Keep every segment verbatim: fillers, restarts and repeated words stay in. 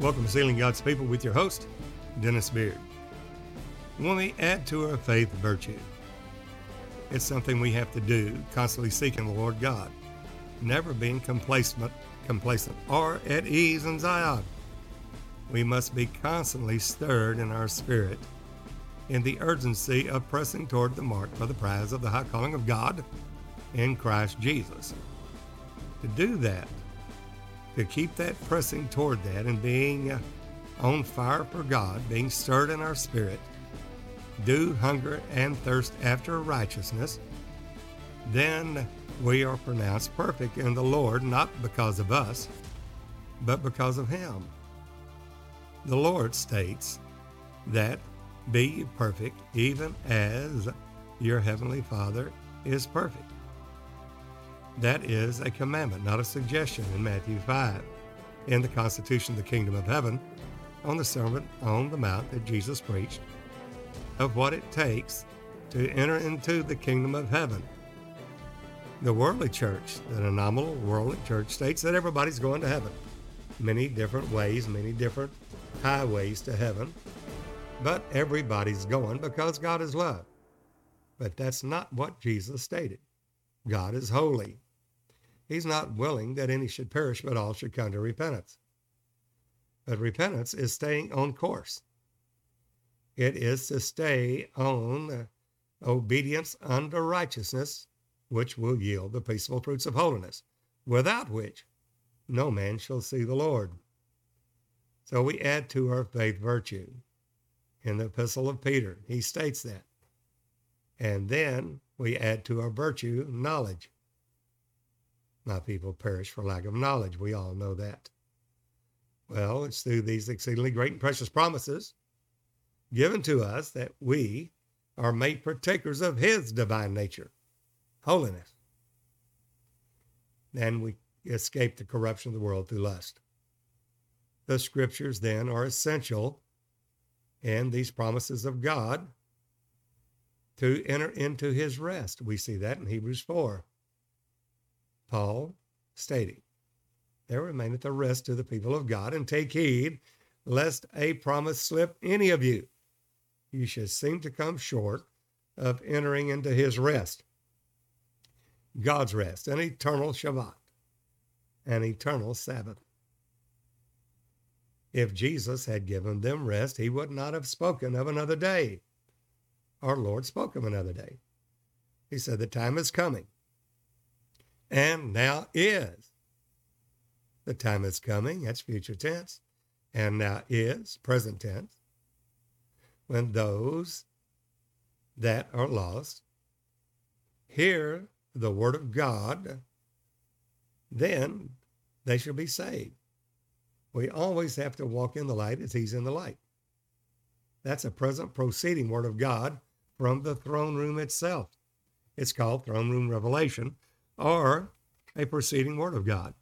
Welcome to Sealing God's People with your host, Dennis Beard. When we add to our faith virtue, it's something we have to do, constantly seeking the Lord God, never being complacent, complacent or at ease in Zion. We must be constantly stirred in our spirit in the urgency of pressing toward the mark for the prize of the high calling of God in Christ Jesus. To do that, to keep that pressing toward that and being on fire for God, being stirred in our spirit, do hunger and thirst after righteousness, then we are pronounced perfect in the Lord, not because of us, but because of Him. The Lord states that, "Be ye perfect, even as your heavenly Father is perfect." That is a commandment, not a suggestion, in Matthew five, in the Constitution of the Kingdom of Heaven, on the Sermon on the Mount that Jesus preached, of what it takes to enter into the Kingdom of Heaven. The worldly church, the nominal worldly church, states that everybody's going to heaven. Many different ways, many different highways to heaven. But everybody's going because God is love. But that's not what Jesus stated. God is holy. He's not willing that any should perish, but all should come to repentance. But repentance is staying on course. It is to stay on obedience unto righteousness, which will yield the peaceful fruits of holiness, without which no man shall see the Lord. So we add to our faith virtue. In the epistle of Peter, he states that. And then we add to our virtue knowledge. My people perish for lack of knowledge. We all know that. Well, it's through these exceedingly great and precious promises given to us that we are made partakers of His divine nature, holiness. Then we escape the corruption of the world through lust. The scriptures then are essential in these promises of God to enter into His rest. We see that in Hebrews four. Paul stating, "There remaineth a rest to the people of God, and take heed, lest a promise slip any of you. You should seem to come short of entering into His rest." God's rest, an eternal Shabbat, an eternal Sabbath. If Jesus had given them rest, He would not have spoken of another day. Our Lord spoke of another day. He said, "The time is coming." And now is. The time is coming, that's future tense. And now is, present tense, when those that are lost hear the word of God, then they shall be saved. We always have to walk in the light as He's in the light. That's a present proceeding word of God from the throne room itself. It's called throne room revelation, or a proceeding word of God.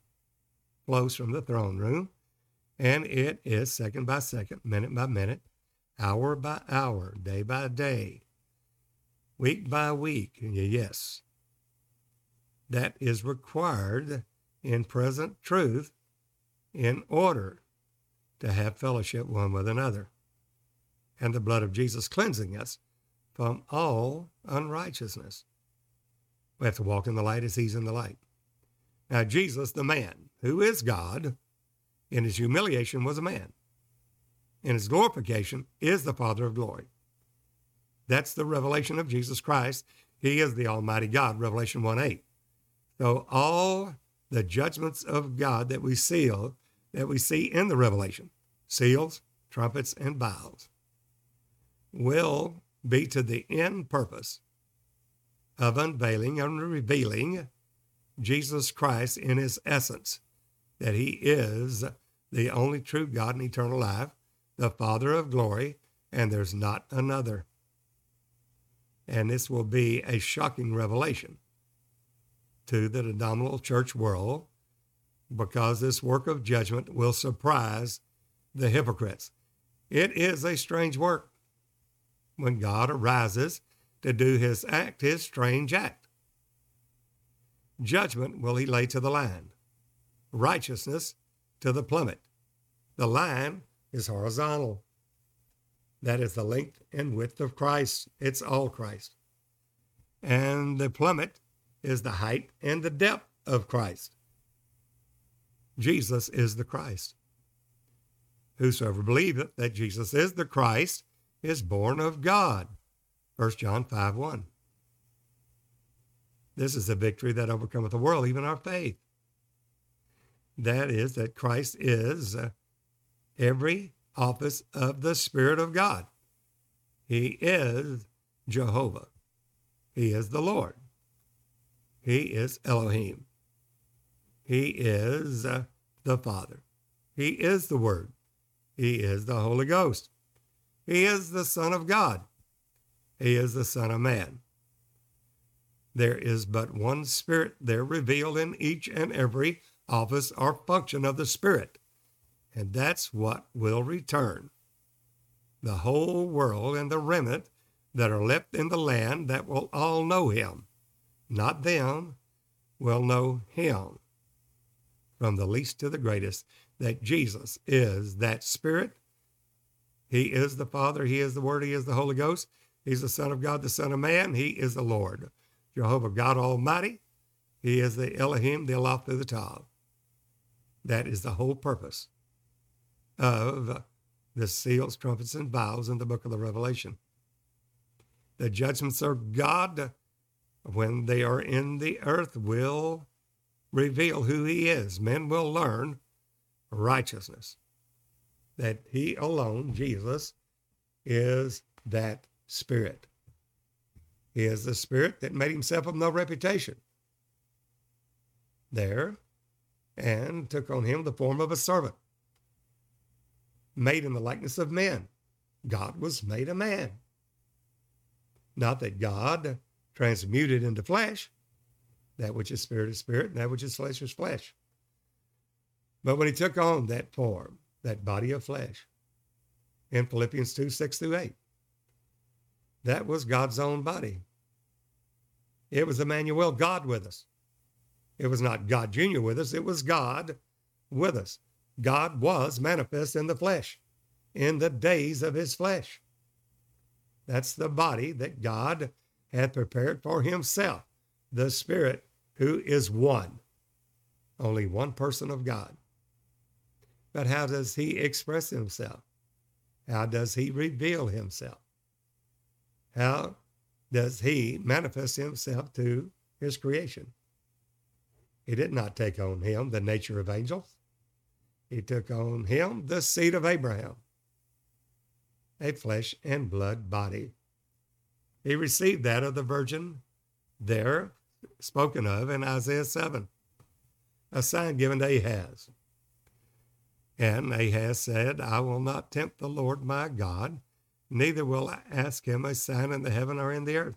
Flows from the throne room, and it is second by second, minute by minute, hour by hour, day by day, week by week. Yes, that is required in present truth in order to have fellowship one with another, and the blood of Jesus cleansing us from all unrighteousness. We have to walk in the light as He's in the light. Now, Jesus, the man, who is God, in His humiliation was a man. In His glorification is the Father of glory. That's the revelation of Jesus Christ. He is the Almighty God, Revelation one eight. So all the judgments of God that we seal, that we see in the revelation, seals, trumpets, and vials, will be to the end purpose of unveiling and revealing Jesus Christ in His essence, that He is the only true God in eternal life, the Father of glory, and there's not another. And this will be a shocking revelation to the nominal church world, because this work of judgment will surprise the hypocrites. It is a strange work. When God arises to do His act, His strange act, judgment will He lay to the land, righteousness to the plummet, The line is horizontal. That is the length and width of Christ. It's all Christ. And the plummet is the height and the depth of Christ. Jesus is the Christ. Whosoever believeth that Jesus is the Christ is born of God. First John five one. This is the victory that overcometh the world, even our faith. That is that Christ is every office of the Spirit of God. He is Jehovah. He is the Lord. He is Elohim. He is the Father. He is the Word. He is the Holy Ghost. He is the Son of God. He is the Son of Man. There is but one Spirit there revealed in each and every office or function of the Spirit. And that's what will return. The whole world and the remnant that are left in the land that will all know him. Not them, will know him. From the least to the greatest, that Jesus is that Spirit. He is the Father. He is the Word. He is the Holy Ghost. He's the Son of God, the Son of Man. He is the Lord, Jehovah God Almighty. He is the Elohim, the Eloth of the Tav. That is the whole purpose of the seals, trumpets, and vials in the book of the Revelation. The judgments of God, when they are in the earth, will reveal who he is. Men will learn righteousness, that he alone, Jesus, is that Spirit. He is the Spirit that made himself of no reputation there and took on him the form of a servant, made in the likeness of men. God was made a man. Not that God transmuted into flesh. That which is spirit is spirit, and that which is flesh is flesh. But when he took on that form, that body of flesh, in Philippians two, six through eight, that was God's own body. It was Emmanuel, God with us. It was not God Junior with us. It was God with us. God was manifest in the flesh, in the days of his flesh. That's the body that God hath prepared for himself, the Spirit who is one, only one person of God. But how does he express himself? How does he reveal himself? How does he manifest himself to his creation? He did not take on him the nature of angels. He took on him the seed of Abraham, a flesh and blood body. He received that of the virgin there spoken of in Isaiah seven, a sign given to Ahaz. And Ahaz said, I will not tempt the Lord my God, neither will I ask him a sign in the heaven or in the earth.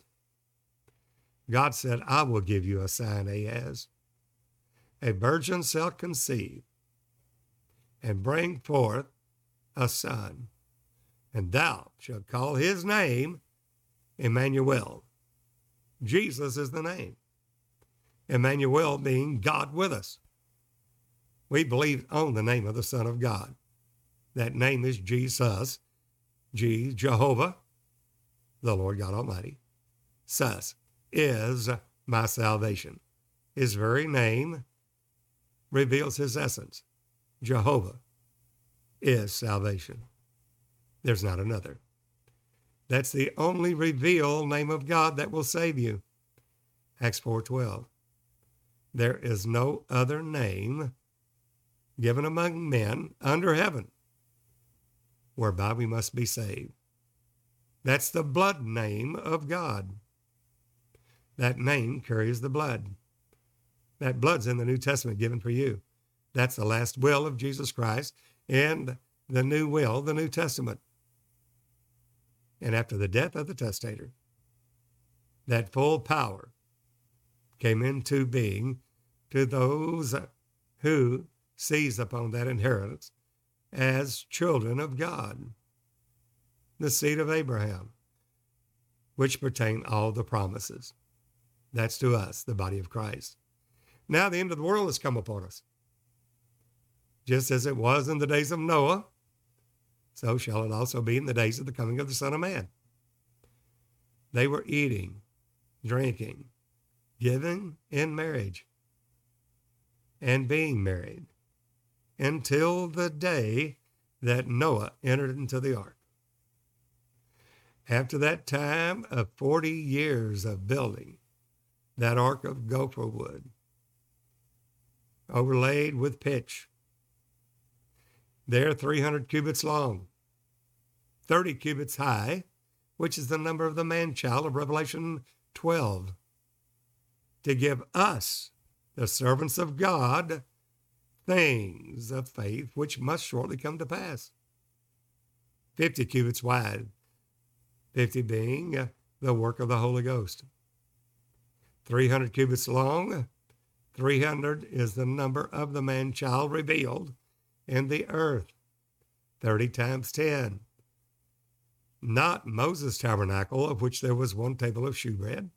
God said, I will give you a sign, Ahaz. A virgin shall conceive and bring forth a son, and thou shalt call his name Emmanuel. Jesus is the name. Emmanuel being God with us. We believe on the name of the Son of God. That name is Jesus, G, Jehovah, the Lord God Almighty. Sus is my salvation. His very name reveals his essence. Jehovah is salvation. There's not another. That's the only revealed name of God that will save you. Acts four twelve. There is no other name given among men under heaven whereby we must be saved. That's the blood name of God. That name carries the blood. That blood's in the New Testament given for you. That's the last will of Jesus Christ and the new will, the New Testament. And after the death of the testator, that full power came into being to those who seize upon that inheritance as children of God, the seed of Abraham, which pertain all the promises. That's to us, the body of Christ. Now the end of the world has come upon us. just as it was in the days of Noah, so shall it also be in the days of the coming of the Son of Man. They were eating, drinking, giving in marriage, and being married until the day that Noah entered into the ark. After that time of forty years of building that ark of gopher wood, overlaid with pitch, there three hundred cubits long, thirty cubits high, which is the number of the man-child of Revelation twelve, to give us, the servants of God, things of faith which must shortly come to pass. fifty cubits wide, fifty being the work of the Holy Ghost. three hundred cubits long, three hundred is the number of the man-child revealed in the earth, thirty times ten. Not Moses' tabernacle, of which there was one table of shewbread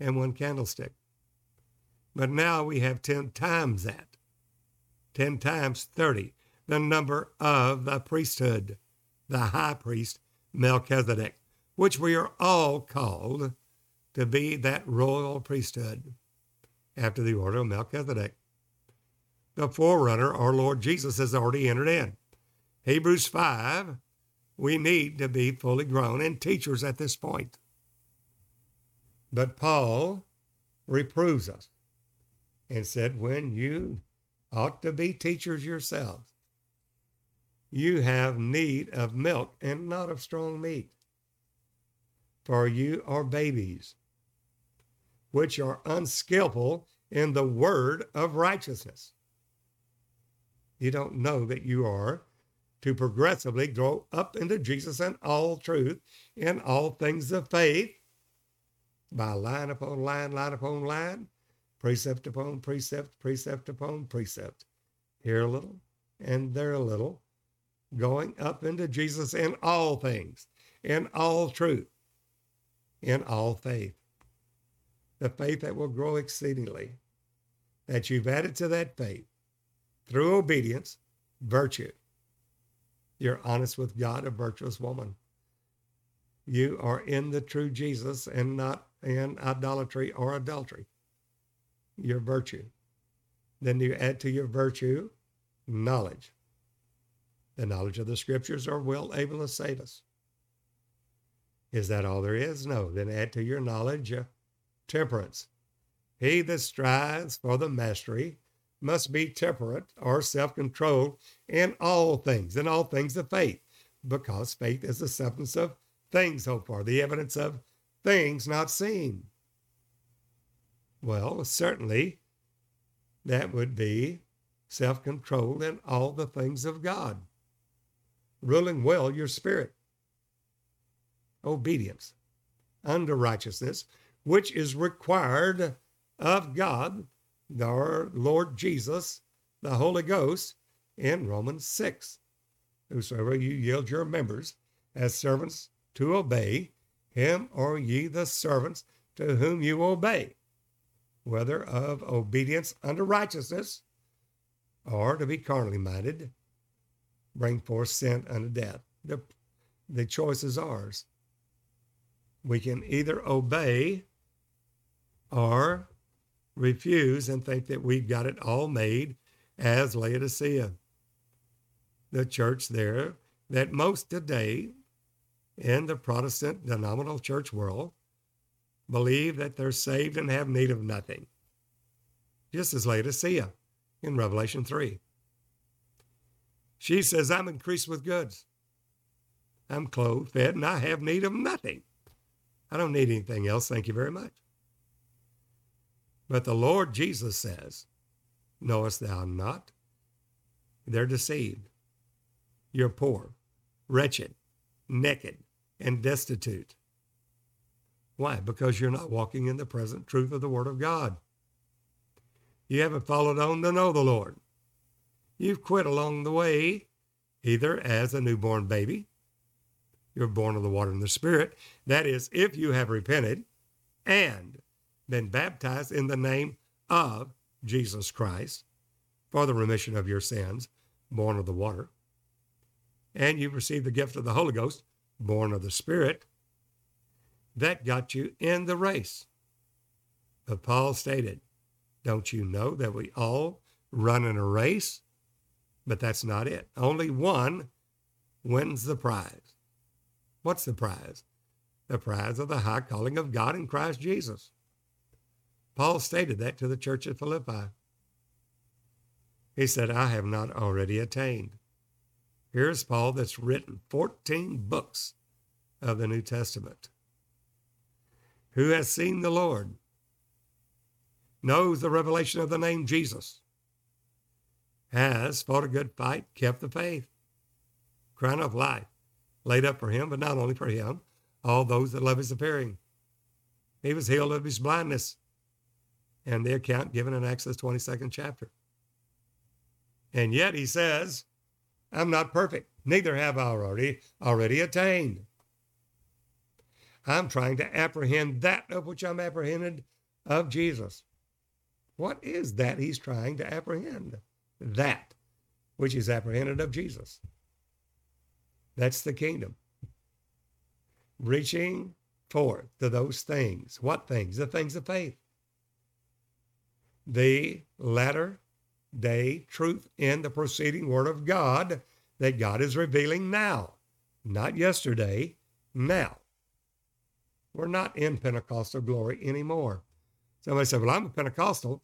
and one candlestick. But now we have ten times that, ten times thirty, the number of the priesthood, the high priest Melchizedek, which we are all called to be that royal priesthood after the order of Melchizedek. The forerunner, our Lord Jesus, has already entered in. Hebrews five, we need to be fully grown and teachers at this point. But Paul reproves us and said, when you ought to be teachers yourselves, you have need of milk and not of strong meat, for you are babies, which are unskillful in the word of righteousness. You don't know that you are to progressively grow up into Jesus in all truth, in all things of faith, by line upon line, line upon line, precept upon precept, precept upon precept, here a little and there a little, going up into Jesus in all things, in all truth, in all faith. The faith that will grow exceedingly, that you've added to that faith, through obedience, virtue. You're honest with God, a virtuous woman. You are in the true Jesus and not in idolatry or adultery. Your virtue. Then you add to your virtue knowledge. The knowledge of the scriptures are well able to save us. Is that all there is? No. Then add to your knowledge uh, temperance. He that strives for the mastery must be temperate or self-controlled in all things, in all things of faith, because faith is the substance of things hoped for, the evidence of things not seen. Well, certainly that would be self-controlled in all the things of God, ruling well your spirit, obedience unto righteousness, which is required of God, our Lord Jesus, the Holy Ghost, in Romans six. Whosoever you yield your members as servants to obey, him are ye the servants to whom you obey, whether of obedience unto righteousness, or to be carnally minded, bring forth sin unto death. The, the choice is ours. We can either obey or refuse and think that we've got it all made as Laodicea, the church there that most today in the Protestant denominational church world believe that they're saved and have need of nothing, just as Laodicea in Revelation three. She says, I'm increased with goods. I'm clothed, fed, and I have need of nothing. I don't need anything else, thank you very much. But the Lord Jesus says, knowest thou not? They're deceived. You're poor, wretched, naked, and destitute. Why? Because you're not walking in the present truth of the Word of God. You haven't followed on to know the Lord. You've quit along the way, either as a newborn baby. You're born of the water and the Spirit. That is, if you have repented and been baptized in the name of Jesus Christ for the remission of your sins, born of the water. And you received the gift of the Holy Ghost, born of the Spirit. That got you in the race. But Paul stated, don't you know that we all run in a race? But that's not it. Only one wins the prize. What's the prize? The prize of the high calling of God in Christ Jesus. Paul stated that to the church at Philippi. He said, I have not already attained. Here's Paul that's written fourteen books of the New Testament. Who has seen the Lord, knows the revelation of the name Jesus, has fought a good fight, kept the faith, crown of life, laid up for him, but not only for him, all those that love his appearing. He was healed of his blindness, and the account given in Acts twenty-second chapter. And yet he says, I'm not perfect, neither have I already, already attained. I'm trying to apprehend that of which I'm apprehended of Jesus. What is that he's trying to apprehend? That which is apprehended of Jesus. That's the kingdom. Reaching forth to those things. What things? The things of faith. The latter day truth in the proceeding word of God that God is revealing now, not yesterday, now. We're not in Pentecostal glory anymore. Somebody said, well, I'm a Pentecostal.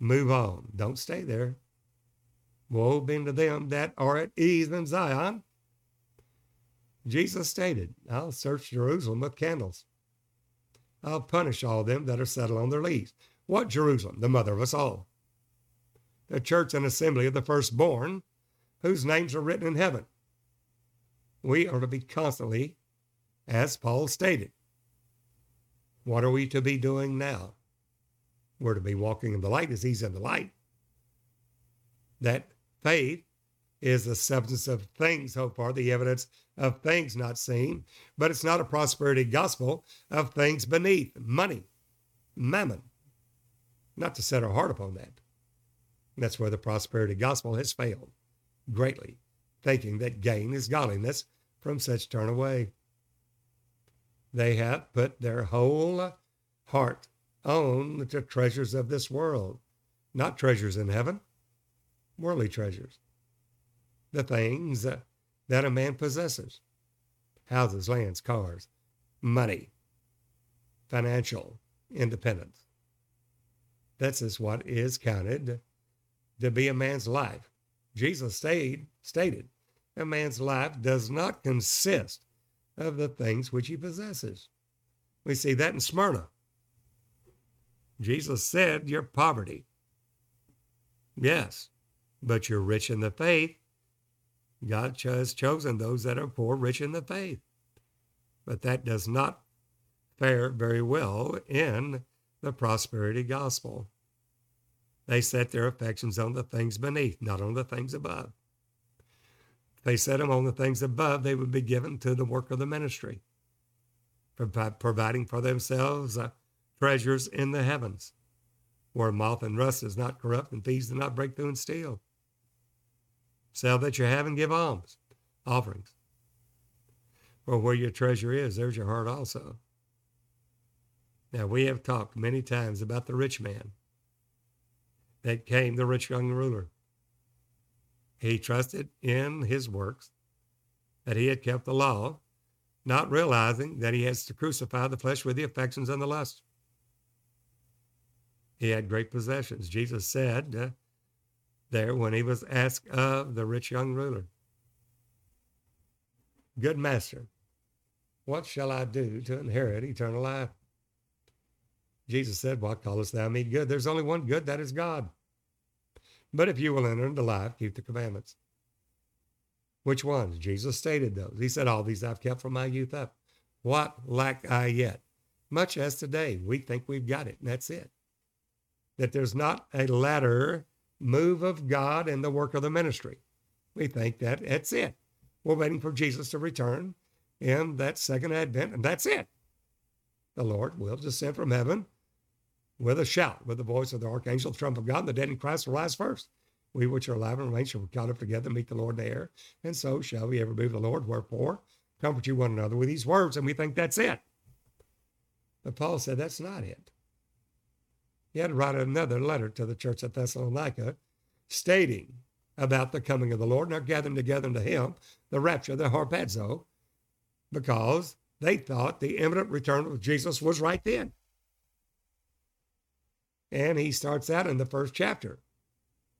Move on. Don't stay there. Woe be to them that are at ease in Zion. Jesus stated, I'll search Jerusalem with candles. I'll punish all them that are settled on their leaves. What Jerusalem? The mother of us all. The church and assembly of the firstborn, whose names are written in heaven. We are to be constantly, as Paul stated, what are we to be doing now? We're to be walking in the light as he's in the light. That faith is the substance of things hoped for, the evidence of things not seen, but it's not a prosperity gospel of things beneath, money, mammon. Not to set our heart upon that. That's where the prosperity gospel has failed greatly, thinking that gain is godliness. From such turn away. They have put their whole heart on the treasures of this world, not treasures in heaven, worldly treasures. The things that a man possesses, houses, lands, cars, money, financial independence. This is what is counted to be a man's life. Jesus stayed, stated, a man's life does not consist of the things which he possesses. We see that in Smyrna. Jesus said, your poverty. Yes, but you're rich in the faith. God has chosen those that are poor, rich in the faith. But that does not fare very well in the prosperity gospel. They set their affections on the things beneath, not on the things above. They set them on the things above, they would be given to the work of the ministry, providing for themselves uh, treasures in the heavens, where moth and rust is not corrupt and thieves do not break through and steal. Sell that you have and give alms, offerings. For where your treasure is, there's your heart also. Now, we have talked many times about the rich man that came, the rich young ruler. He trusted in his works, that he had kept the law, not realizing that he has to crucify the flesh with the affections and the lust. He had great possessions. Jesus said uh, there when he was asked of the rich young ruler, good master, what shall I do to inherit eternal life? Jesus said, what callest thou me good? There's only one good, that is God. But if you will enter into life, keep the commandments. Which ones? Jesus stated those. He said, all these I've kept from my youth up. What lack I yet? Much as today, we think we've got it, and that's it. That there's not a latter move of God in the work of the ministry. We think that that's it. We're waiting for Jesus to return in that second advent, and that's it. The Lord will descend from heaven with a shout, with the voice of the archangel, the trump of God, and the dead in Christ will rise first. we which are alive and remain shall be caught up together and meet the Lord in the air. And so shall we ever be with the Lord. Wherefore, comfort you one another with these words. And we think that's it. But Paul said that's not it. He had to write another letter to the church at Thessalonica stating about the coming of the Lord and our gathering together unto him, the rapture, the harpazo, because they thought the imminent return of Jesus was right then. And he starts out in the first chapter.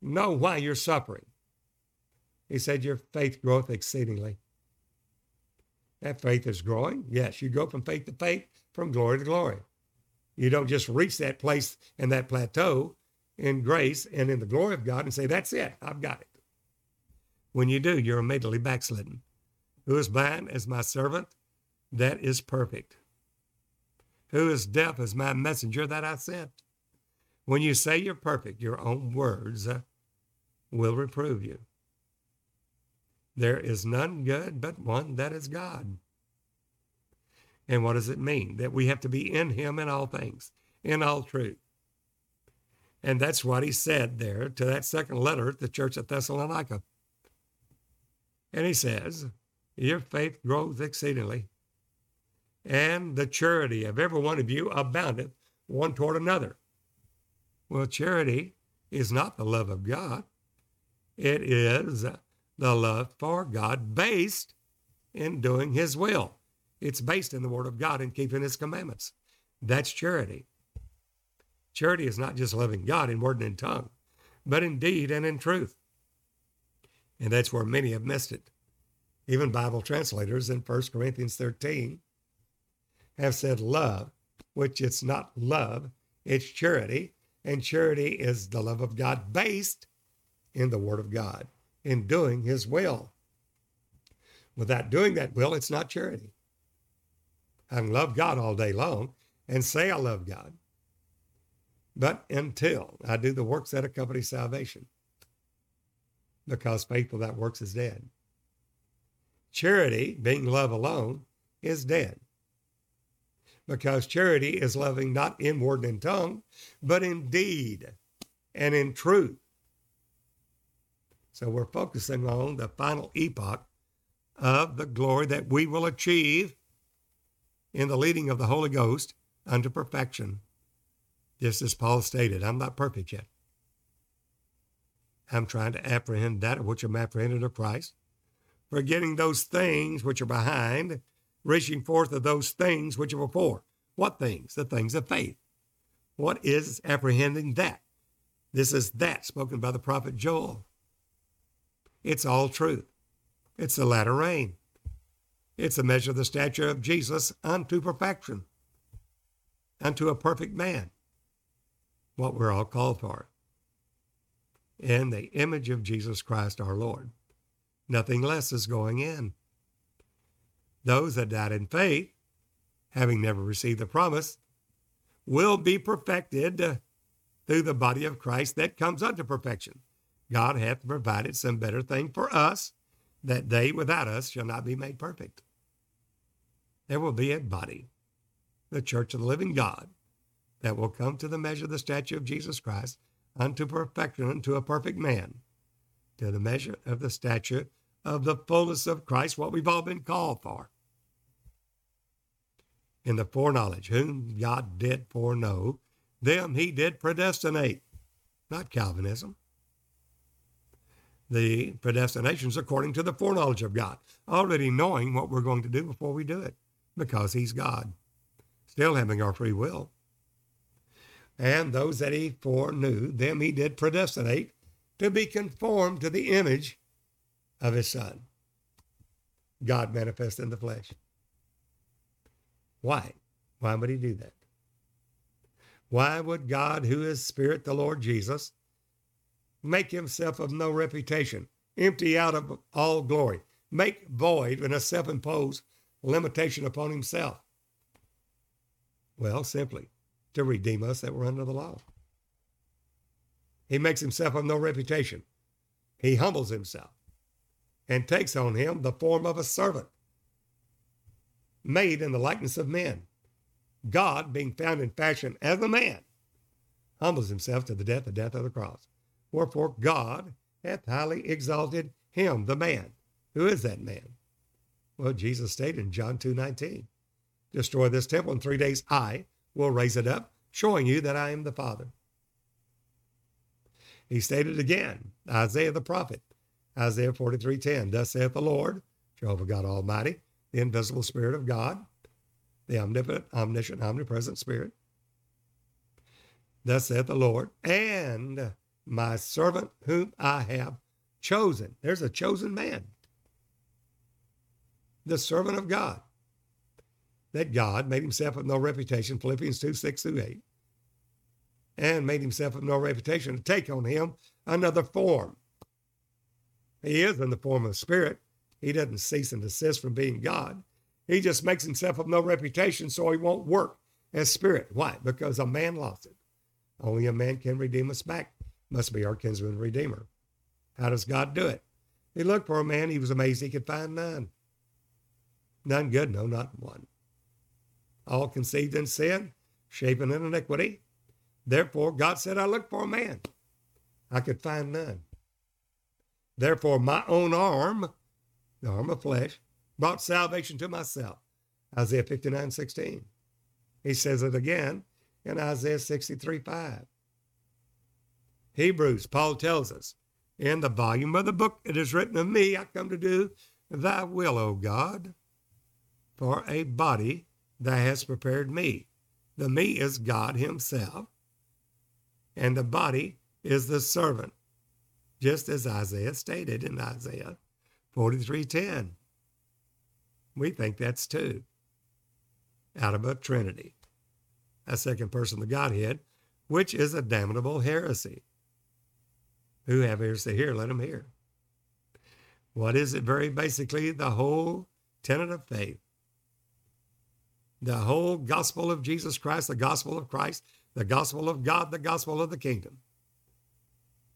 Know why you're suffering. He said, your faith groweth exceedingly. That faith is growing. Yes, you go from faith to faith, from glory to glory. You don't just reach that place and that plateau in grace and in the glory of God and say, that's it, I've got it. When you do, you're immediately backslidden. Who is blind as my servant? That is perfect. Who is deaf as my messenger that I sent? When you say you're perfect, your own words will reprove you. There is none good but one, that is God. And what does it mean? That we have to be in him in all things, in all truth. And that's what he said there to that second letter at the church at Thessalonica. And he says, your faith grows exceedingly, and the charity of every one of you aboundeth one toward another. Well, charity is not the love of God. It is the love for God based in doing his will. It's based in the word of God and keeping his commandments. That's charity. Charity is not just loving God in word and in tongue, but in deed and in truth. And that's where many have missed it. Even Bible translators in First Corinthians thirteen have said love, which it's not love, it's charity. And charity is the love of God based in the word of God, in doing his will. Without doing that will, it's not charity. I can love God all day long and say I love God, but until I do the works that accompany salvation, because faith without works is dead. Charity, being love alone, is dead, because charity is loving not in word and in tongue, but in deed and in truth. So we're focusing on the final epoch of the glory that we will achieve in the leading of the Holy Ghost unto perfection. Just as Paul stated, I'm not perfect yet. I'm trying to apprehend that of which I'm apprehended of Christ, forgetting those things which are behind, reaching forth of those things which are before. What things? The things of faith. What is apprehending that? This is that spoken by the prophet Joel. It's all truth. It's the latter rain. It's a measure of the stature of Jesus unto perfection, unto a perfect man, what we're all called for, in the image of Jesus Christ our Lord. Nothing less is going in. Those that died in faith, having never received the promise, will be perfected through the body of Christ that comes unto perfection. God hath provided some better thing for us, that they without us shall not be made perfect. There will be a body, the church of the living God, that will come to the measure of the stature of Jesus Christ unto perfection, unto a perfect man, to the measure of the stature of the fullness of Christ, what we've all been called for. In the foreknowledge, whom God did foreknow, them he did predestinate. Not Calvinism. The predestination's according to the foreknowledge of God, already knowing what we're going to do before we do it, because he's God, still having our free will. And those that he foreknew, them he did predestinate to be conformed to the image of his son, God manifest in the flesh. Why? Why would he do that? Why would God, who is spirit, the Lord Jesus, make himself of no reputation, empty out of all glory, make void in a self-imposed limitation upon himself? Well, simply to redeem us that were under the law. He makes himself of no reputation. He humbles himself and takes on him the form of a servant, made in the likeness of men. God, being found in fashion as a man, humbles himself to the death, the death of the cross. Wherefore God, hath highly exalted him, the man. Who is that man? Well, Jesus stated in John two nineteen, destroy this temple in three days, I will raise it up, showing you that I am the Father. He stated again, Isaiah the prophet, Isaiah forty-three ten, thus saith the Lord, Jehovah God Almighty, the invisible Spirit of God, the omnipotent, omniscient, omnipresent Spirit. Thus saith the Lord, and my servant whom I have chosen. There's a chosen man. The servant of God. That God made himself of no reputation, Philippians two, six through eight, and made himself of no reputation to take on him another form. He is in the form of spirit. He doesn't cease and desist from being God. He just makes himself of no reputation so he won't work as spirit. Why? Because a man lost it. Only a man can redeem us back. Must be our kinsman redeemer. How does God do it? He looked for a man. He was amazed he could find none. None good, no, not one. All conceived in sin, shapen in iniquity. Therefore, God said, I looked for a man. I could find none. Therefore, my own arm, the arm of flesh, brought salvation to myself. Isaiah fifty-nine sixteen. He says it again in Isaiah sixty-three five. Hebrews, Paul tells us, in the volume of the book it is written of me, I come to do thy will, O God, for a body thou hast prepared me. The me is God himself, and the body is the servant, just as Isaiah stated in Isaiah forty-three ten. We think that's two out of a trinity, a second person of the Godhead, which is a damnable heresy. Who have ears to hear, let them hear. What is it? Very basically, the whole tenet of faith. The whole gospel of Jesus Christ, the gospel of Christ, the gospel of God, the gospel of the kingdom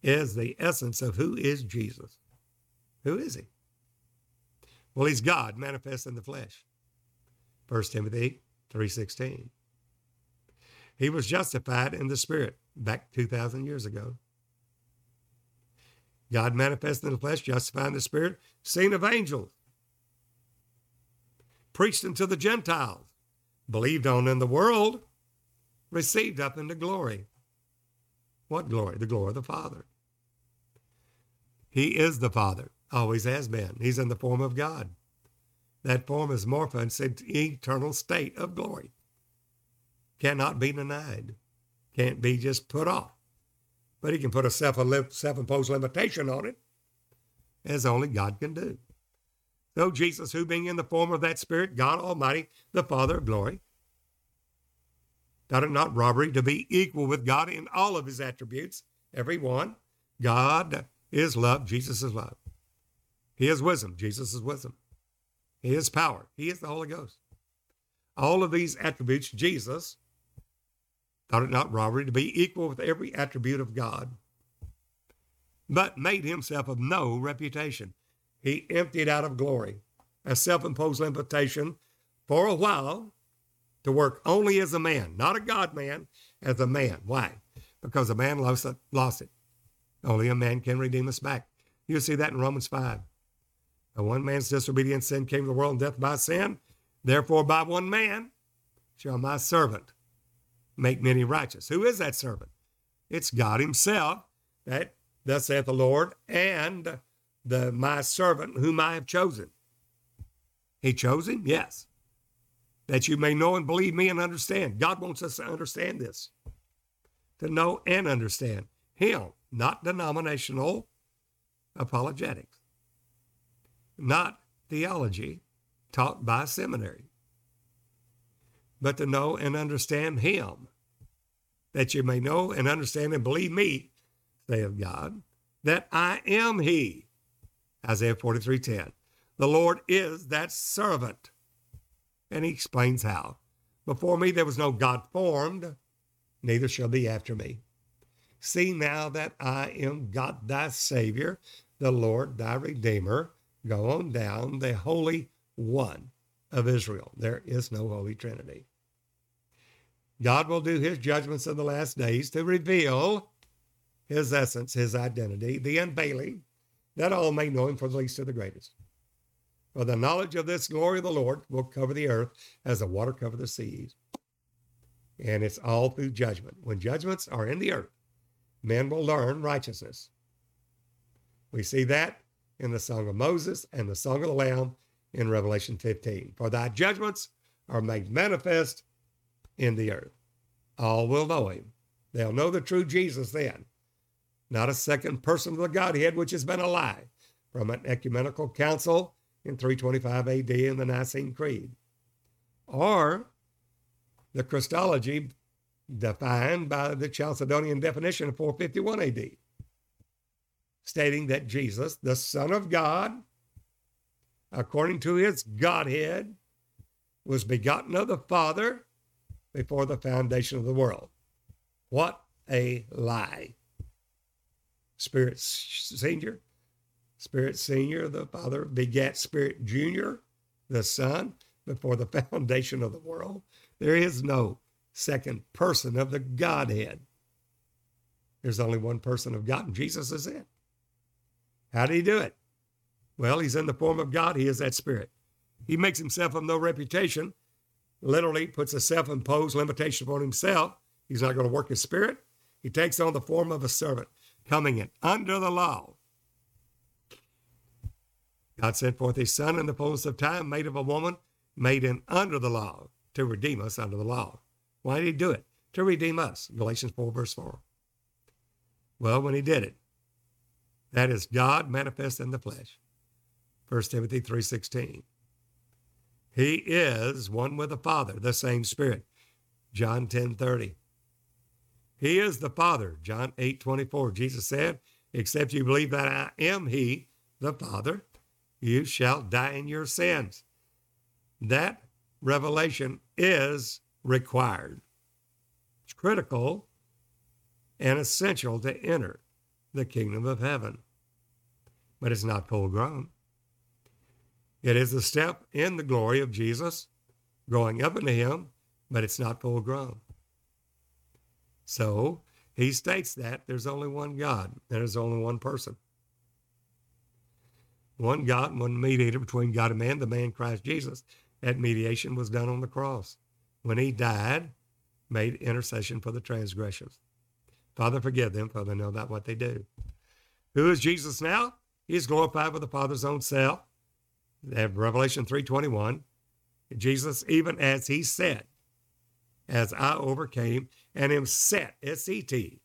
is the essence of who is Jesus. Who is he? Well, he's God manifest in the flesh. First Timothy three sixteen. He was justified in the spirit back two thousand years ago. God manifest in the flesh, justified in the spirit, seen of angels, preached unto the Gentiles, believed on in the world, received up into glory. What glory? The glory of the Father. He is the Father, always has been. He's in the form of God. That form is morphed into an eternal state of glory. Cannot be denied. Can't be just put off. But he can put a self-imposed limitation on it, as only God can do. So Jesus, who being in the form of that Spirit, God Almighty, the Father of glory, thought it not robbery to be equal with God in all of his attributes, every one. God is love, Jesus is love. He is wisdom, Jesus is wisdom. He is power, he is the Holy Ghost. All of these attributes, Jesus thought it not robbery to be equal with every attribute of God, but made himself of no reputation. He emptied out of glory, a self-imposed limitation for a while to work only as a man, not a God man, as a man. Why? Because a man lost it. Lost it. Only a man can redeem us back. You'll see that in Romans five. A one man's disobedient sin came to the world and death by sin. Therefore, by one man shall my servant make many righteous. Who is that servant? It's God himself. That thus saith the Lord, and The, my servant whom I have chosen. He chose him? Yes. That you may know and believe me and understand. God wants us to understand this. To know and understand him, not denominational apologetics, not theology taught by seminary, but to know and understand him. That you may know and understand and believe me, saith God, that I am he. Isaiah forty-three ten. The Lord is that servant. And he explains how. Before me there was no God formed, neither shall be after me. See now that I am God thy Savior, the Lord thy Redeemer. Go on down, the Holy One of Israel. There is no Holy Trinity. God will do his judgments in the last days to reveal his essence, his identity, the unveiling, that all may know him from the least to the greatest. For the knowledge of this glory of the Lord will cover the earth as the water covers the seas. And it's all through judgment. When judgments are in the earth, men will learn righteousness. We see that in the Song of Moses and the Song of the Lamb in Revelation fifteen. For thy judgments are made manifest in the earth. All will know him. They'll know the true Jesus then. Not a second person of the Godhead, which has been a lie from an ecumenical council in three twenty-five A D in the Nicene Creed. Or the Christology defined by the Chalcedonian definition of four fifty-one A D, stating that Jesus, the Son of God, according to his Godhead, was begotten of the Father before the foundation of the world. What a lie. Spirit Senior, Spirit Senior, the Father, begat Spirit Junior, the Son, before the foundation of the world. There is no second person of the Godhead. There's only one person of God, and Jesus is it. How did he do it? Well, he's in the form of God. He is that Spirit. He makes himself of no reputation, literally puts a self-imposed limitation upon himself. He's not going to work his spirit. He takes on the form of a servant, coming in under the law. God sent forth his Son in the fullness of time, made of a woman, made in under the law, to redeem us under the law. Why did he do it? To redeem us. Galatians four, verse four. Well, when he did it, that is God manifest in the flesh. First Timothy three sixteen. He is one with the Father, the same Spirit. John ten thirty. He is the Father. John eight twenty-four. Jesus said, except you believe that I am he, the Father, you shall die in your sins. That revelation is required. It's critical and essential to enter the kingdom of heaven. But it's not full grown. It is a step in the glory of Jesus, growing up into him, but it's not full grown. So he states that there's only one God, and there's only one person. One God, one mediator between God and man, the man Christ Jesus. That mediation was done on the cross. When he died, made intercession for the transgressions. Father, forgive them, for they know not what they do. Who is Jesus now? He is glorified with the Father's own self. Revelation three twenty-one. Jesus, even as he said, as I overcame and am set, S E T,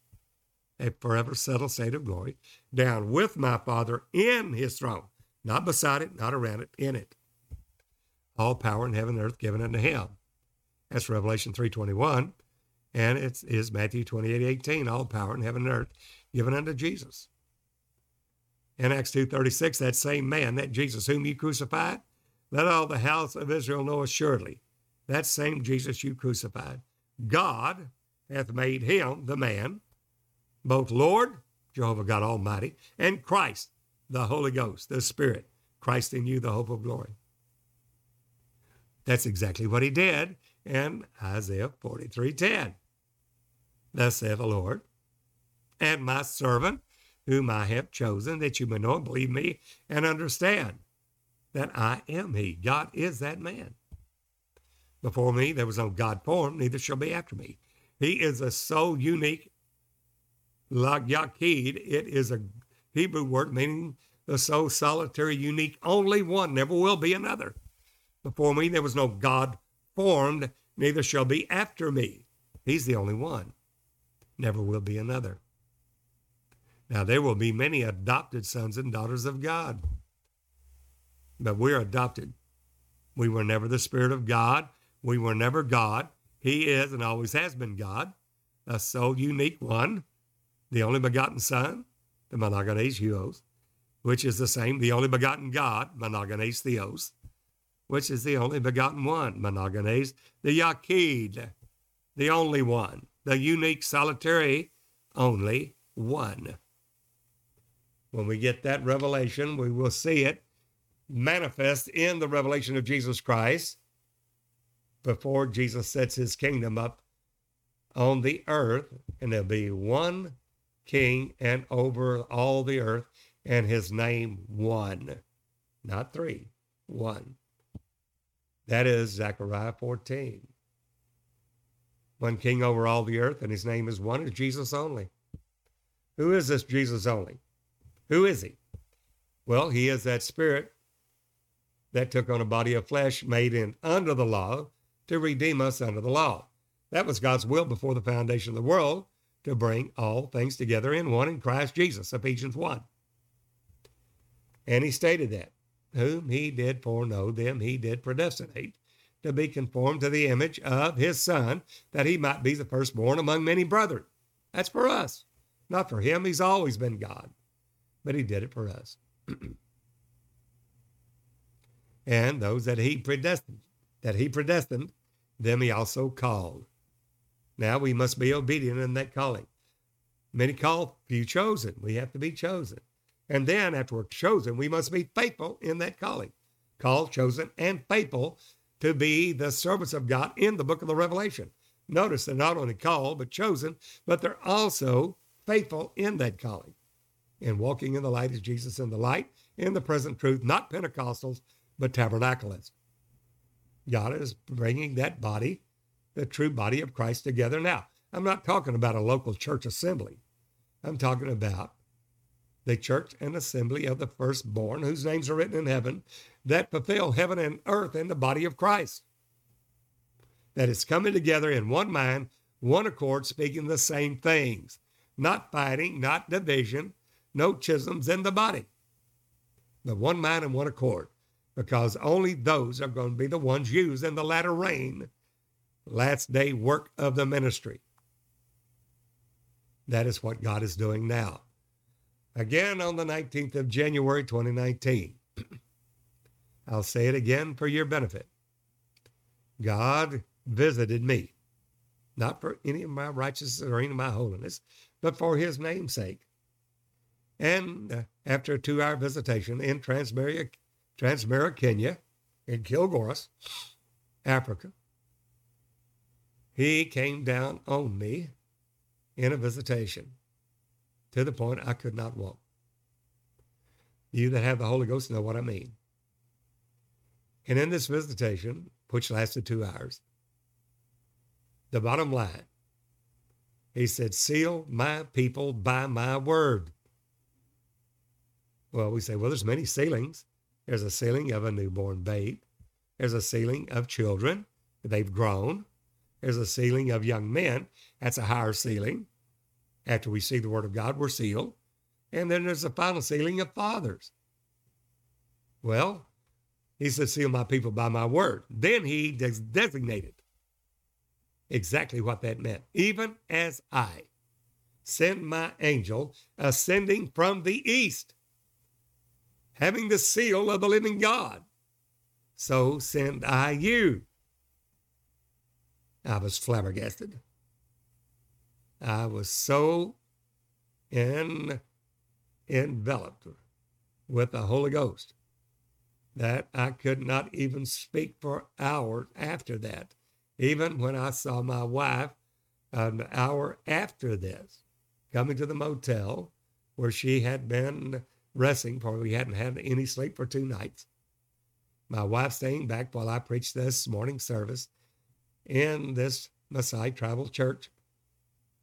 a forever settled state of glory, down with my Father in his throne. Not beside it, not around it, in it. All power in heaven and earth given unto him. That's Revelation three twenty-one, and it is Matthew twenty-eight eighteen, all power in heaven and earth given unto Jesus. In Acts two thirty-six, that same man, that Jesus whom you crucified, let all the house of Israel know assuredly, that same Jesus you crucified, God hath made him, the man, both Lord, Jehovah God Almighty, and Christ, the Holy Ghost, the Spirit, Christ in you, the hope of glory. That's exactly what he did in Isaiah forty-three ten. Thus saith the Lord, and my servant, whom I have chosen, that you may know and believe me and understand that I am he. God is that man. Before me, there was no God form, neither shall be after me. He is a so unique Lag Yakid. It is a Hebrew word meaning the so solitary, unique, only one, never will be another. Before me, there was no God formed, neither shall be after me. He's the only one. Never will be another. Now, there will be many adopted sons and daughters of God, but we're adopted. We were never the Spirit of God. We were never God. He is and always has been God, a so unique one, the only begotten Son, the monogenes huos, which is the same, the only begotten God, monogenes theos, which is the only begotten one, monogenes, the Yaqid, the only one, the unique, solitary, only one. When we get that revelation, we will see it manifest in the revelation of Jesus Christ before Jesus sets his kingdom up on the earth, and there'll be one king and over all the earth, and his name one, not three, one. That is Zechariah fourteen. One king over all the earth, and his name is one, is Jesus only. Who is this Jesus only? Who is he? Well, he is that spirit that took on a body of flesh made in under the law to redeem us under the law. That was God's will before the foundation of the world, to bring all things together in one in Christ Jesus, Ephesians one. And he stated that, whom he did foreknow, them he did predestinate to be conformed to the image of his Son, that he might be the firstborn among many brethren. That's for us. Not for him. He's always been God, but he did it for us. And those that he predestined, that he predestined, them he also called. Now we must be obedient in that calling. Many called, few chosen. We have to be chosen. And then after we're chosen, we must be faithful in that calling. Called, chosen, and faithful to be the servants of God in the book of the Revelation. Notice they're not only called, but chosen, but they're also faithful in that calling. And walking in the light is Jesus in the light, in the present truth, not Pentecostals, but tabernacleists. God is bringing that body, the true body of Christ, together now. I'm not talking about a local church assembly. I'm talking about the church and assembly of the firstborn, whose names are written in heaven, that fulfill heaven and earth in the body of Christ. That is coming together in one mind, one accord, speaking the same things. Not fighting, not division, no schisms in the body. But one mind and one accord. Because only those are going to be the ones used in the latter rain, last day work of the ministry. That is what God is doing now. Again, on the nineteenth of January, twenty nineteen, I'll say it again for your benefit. God visited me, not for any of my righteousness or any of my holiness, but for his name's sake. And uh, after a two-hour visitation in Transmeria, Transmara, Kenya, in Kilgoris, Africa, he came down on me in a visitation to the point I could not walk. You that have the Holy Ghost know what I mean. And in this visitation, which lasted two hours, the bottom line, he said, seal my people by my word. Well, we say, well, there's many sealings. There's a sealing of a newborn babe. There's a sealing of children. They've grown. There's a sealing of young men. That's a higher sealing. After we see the word of God, we're sealed. And then there's the final sealing of fathers. Well, he said, seal my people by my word. Then he des- designated exactly what that meant. Even as I send my angel ascending from the east, having the seal of the living God, so send I you. I was flabbergasted. I was so in, enveloped with the Holy Ghost that I could not even speak for hours after that, even when I saw my wife an hour after this, coming to the motel where she had been resting, for we hadn't had any sleep for two nights. My wife staying back while I preached this morning service in this Maasai tribal church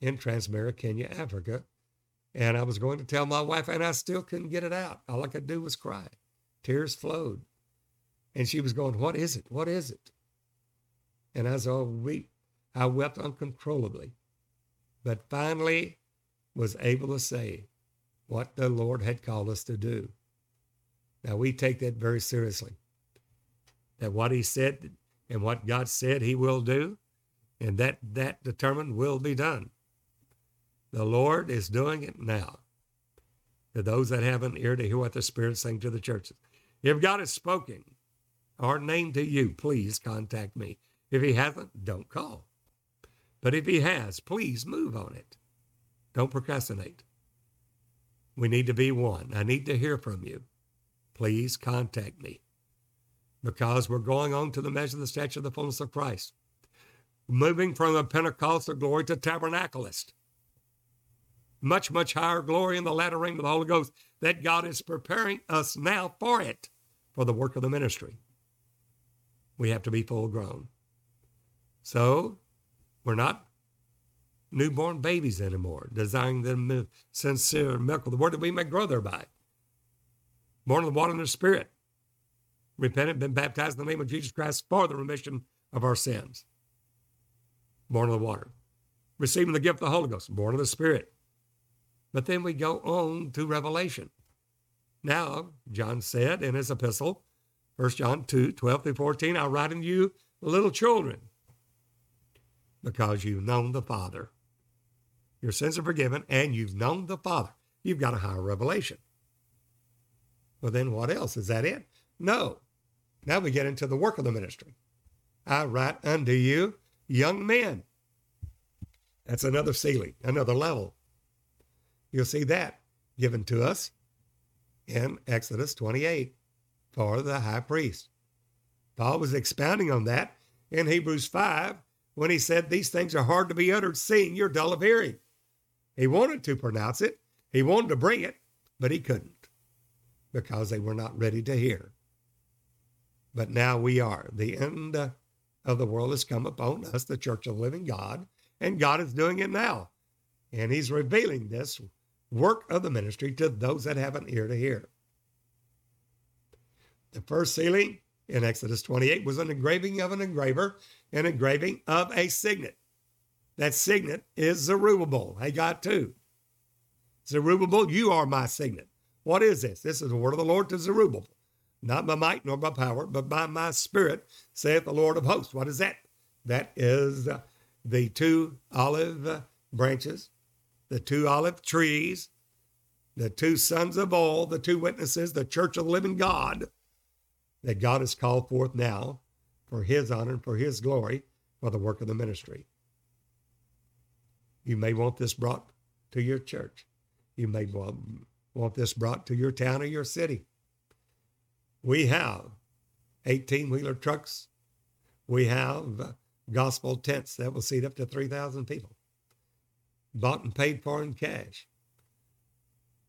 in Transmara, Kenya, Africa. And I was going to tell my wife, and I still couldn't get it out. All I could do was cry. Tears flowed. And she was going, what is it? What is it? And as I weep, I wept uncontrollably, but finally was able to say what the Lord had called us to do. Now we take that very seriously, that what he said and what God said he will do, and that that determined will be done. The Lord is doing it now. To those that have an ear to hear what the Spirit is saying to the churches, if God has spoken or named to you, please contact me. If he hasn't, don't call. But if he has, please move on it. Don't procrastinate. We need to be one. I need to hear from you. Please contact me, because we're going on to the measure of the stature of the fullness of Christ, moving from a Pentecostal glory to tabernaculist. much, much higher glory in the latter rain of the Holy Ghost, that God is preparing us now for it, for the work of the ministry. We have to be full grown. So we're not newborn babies anymore, desiring the sincere milk of the word that we may grow thereby. Born of the water and the Spirit, repentant, been baptized in the name of Jesus Christ for the remission of our sins. Born of the water. Receiving the gift of the Holy Ghost, born of the Spirit. But then we go on to Revelation. Now, John said in his epistle, First John two, twelve through fourteen, I write unto you, little children, because you've known the Father. Your sins are forgiven, and you've known the Father. You've got a higher revelation. Well, then what else? Is that it? No. Now we get into the work of the ministry. I write unto you, young men. That's another ceiling, another level. You'll see that given to us in Exodus twenty-eight for the high priest. Paul was expounding on that in Hebrews five when he said, these things are hard to be uttered, seeing you're dull of hearing. He wanted to pronounce it. He wanted to bring it, but he couldn't, because they were not ready to hear. But now we are. The end of the world has come upon us, the church of the living God, and God is doing it now. And he's revealing this work of the ministry to those that have an ear to hear. The first sealing in Exodus twenty-eight was an engraving of an engraver, an engraving of a signet. That signet is Zerubbabel, Haggai two. Zerubbabel, you are my signet. What is this? This is the word of the Lord to Zerubbabel. Not by might nor by power, but by my Spirit, saith the Lord of hosts. What is that? That is the two olive branches, the two olive trees, the two sons of oil, the two witnesses, the church of the living God, that God has called forth now for his honor and for his glory for the work of the ministry. You may want this brought to your church. You may want... want this brought to your town or your city. We have eighteen-wheeler trucks. We have gospel tents that will seat up to three thousand people, bought and paid for in cash.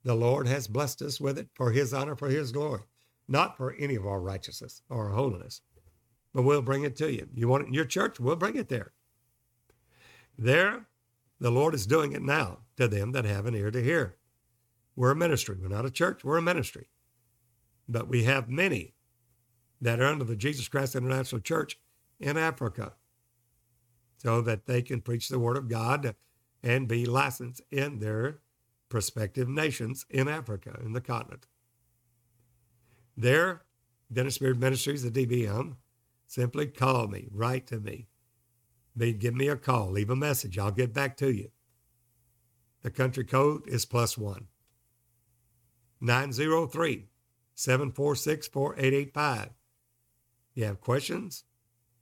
The Lord has blessed us with it for his honor, for his glory, not for any of our righteousness or our holiness, but we'll bring it to you. You want it in your church? We'll bring it there. There, the Lord is doing it now to them that have an ear to hear. We're a ministry. We're not a church. We're a ministry. But we have many that are under the Jesus Christ International Church in Africa so that they can preach the word of God and be licensed in their prospective nations in Africa, in the continent. There, Dennis Beard Ministries, the D B M, simply call me, write to me. They give me a call, leave a message. I'll get back to you. The country code is plus one. nine oh three, seven four six, four eight eight five. You have questions?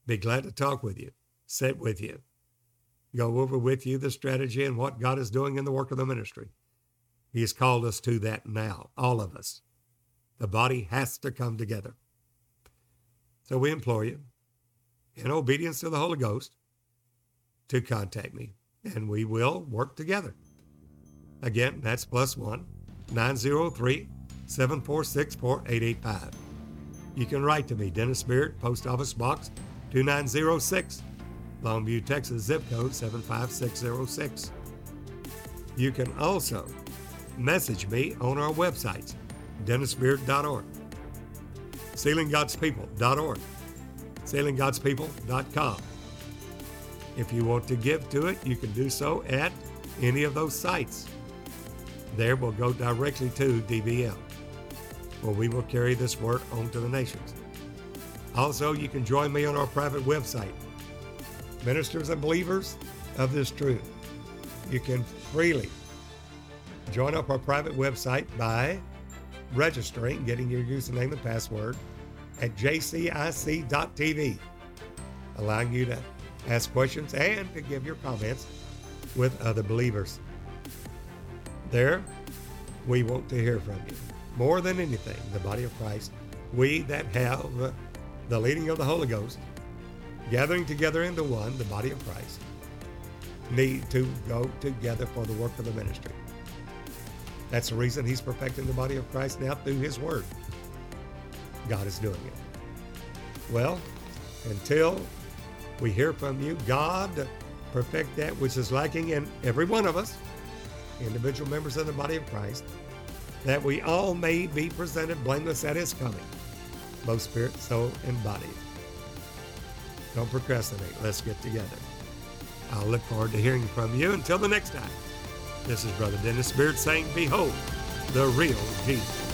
Be glad to talk with you, sit with you, go over with you the strategy and what God is doing in the work of the ministry. He has called us to that now, all of us. The body has to come together. So we implore you, in obedience to the Holy Ghost, to contact me, and we will work together. Again, that's plus one. nine oh three, seven four six, four eight eight five. You can write to me, Dennis Beard, Post Office Box two nine oh six, Longview, Texas, zip code seven five six oh six. You can also message me on our websites, Dennis Beard dot org, Sealing God's People dot org, Sealing God's People dot com. If you want to give to it, you can do so at any of those sites. There we'll go directly to D B L, where we will carry this work on to the nations. Also, you can join me on our private website, Ministers and Believers of This Truth. You can freely join up our private website by registering, getting your username and password at j c i c dot t v, allowing you to ask questions and to give your comments with other believers. There, we want to hear from you. More than anything, the body of Christ, we that have the leading of the Holy Ghost, gathering together into one, the body of Christ, need to go together for the work of the ministry. That's the reason he's perfecting the body of Christ now through his word. God is doing it. Well, until we hear from you, God perfect that which is lacking in every one of us, individual members of the body of Christ, that we all may be presented blameless at his coming, both spirit, soul, and body. Don't procrastinate. Let's get together. I'll look forward to hearing from you. Until the next time, this is Brother Dennis Beard saying, behold, the real Jesus.